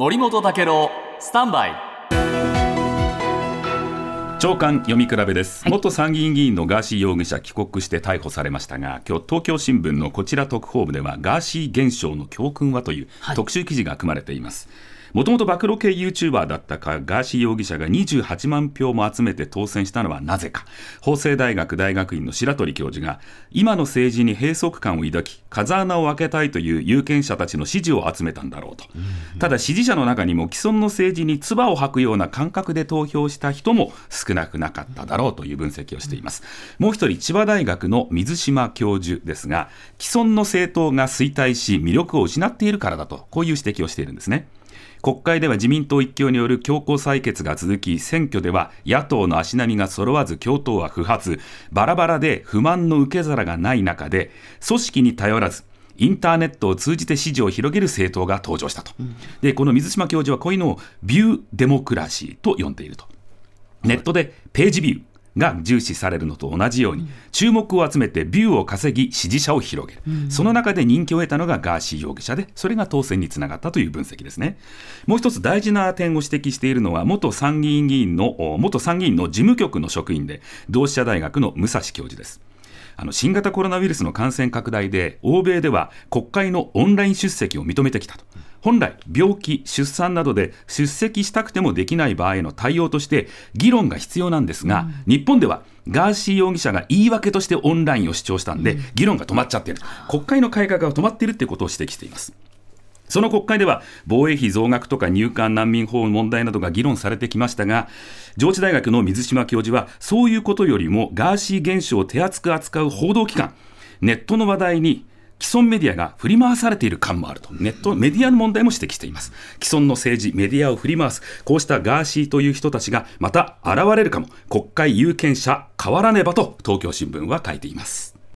森本武郎スタンバイ長官読み比べです、はい、元参議院議員のガーシー容疑者帰国して逮捕されましたが、今日東京新聞のこちら特報部ではガーシー現象の教訓はという特集記事が組まれています。もともと暴露系 YouTuber だったかガーシー容疑者が28万票も集めて当選したのはなぜか。法政大学大学院の白鳥教授が、今の政治に閉塞感を抱き風穴を開けたいという有権者たちの支持を集めたんだろうと、ただ支持者の中にも既存の政治に唾を吐くような感覚で投票した人も少なくなかっただろうという分析をしています。もう一人千葉大学の水島教授ですが、既存の政党が衰退し魅力を失っているからだと、こういう指摘をしているんですね。国会では自民党一強による強行採決が続き、選挙では野党の足並みが揃わず共闘は不発、バラバラで不満の受け皿がない中で、組織に頼らずインターネットを通じて支持を広げる政党が登場したと、でこの水島教授はこういうのをビューデモクラシーと呼んでいると。ネットでページビューが重視されるのと同じように、注目を集めてビューを稼ぎ支持者を広げる、その中で人気を得たのがガーシー容疑者で、それが当選につながったという分析ですね。もう一つ大事な点を指摘しているのは、元参議院の事務局の職員で同志社大学の武蔵教授です。新型コロナウイルスの感染拡大で欧米では国会のオンライン出席を認めてきたと。本来病気、出産などで出席したくてもできない場合への対応として議論が必要なんですが、日本ではガーシー容疑者が言い訳としてオンラインを主張したんで議論が止まっちゃっている、国会の改革が止まっているということを指摘しています。その国会では防衛費増額とか入管難民法の問題などが議論されてきましたが、上智大学の水島教授は、そういうことよりもガーシー現象を手厚く扱う報道機関、ネットの話題に既存メディアが振り回されている感もあると、ネットメディアの問題も指摘しています。既存の政治メディアを振り回す、こうしたガーシーという人たちがまた現れるかも、国会有権者変わらねばと東京新聞は書いています。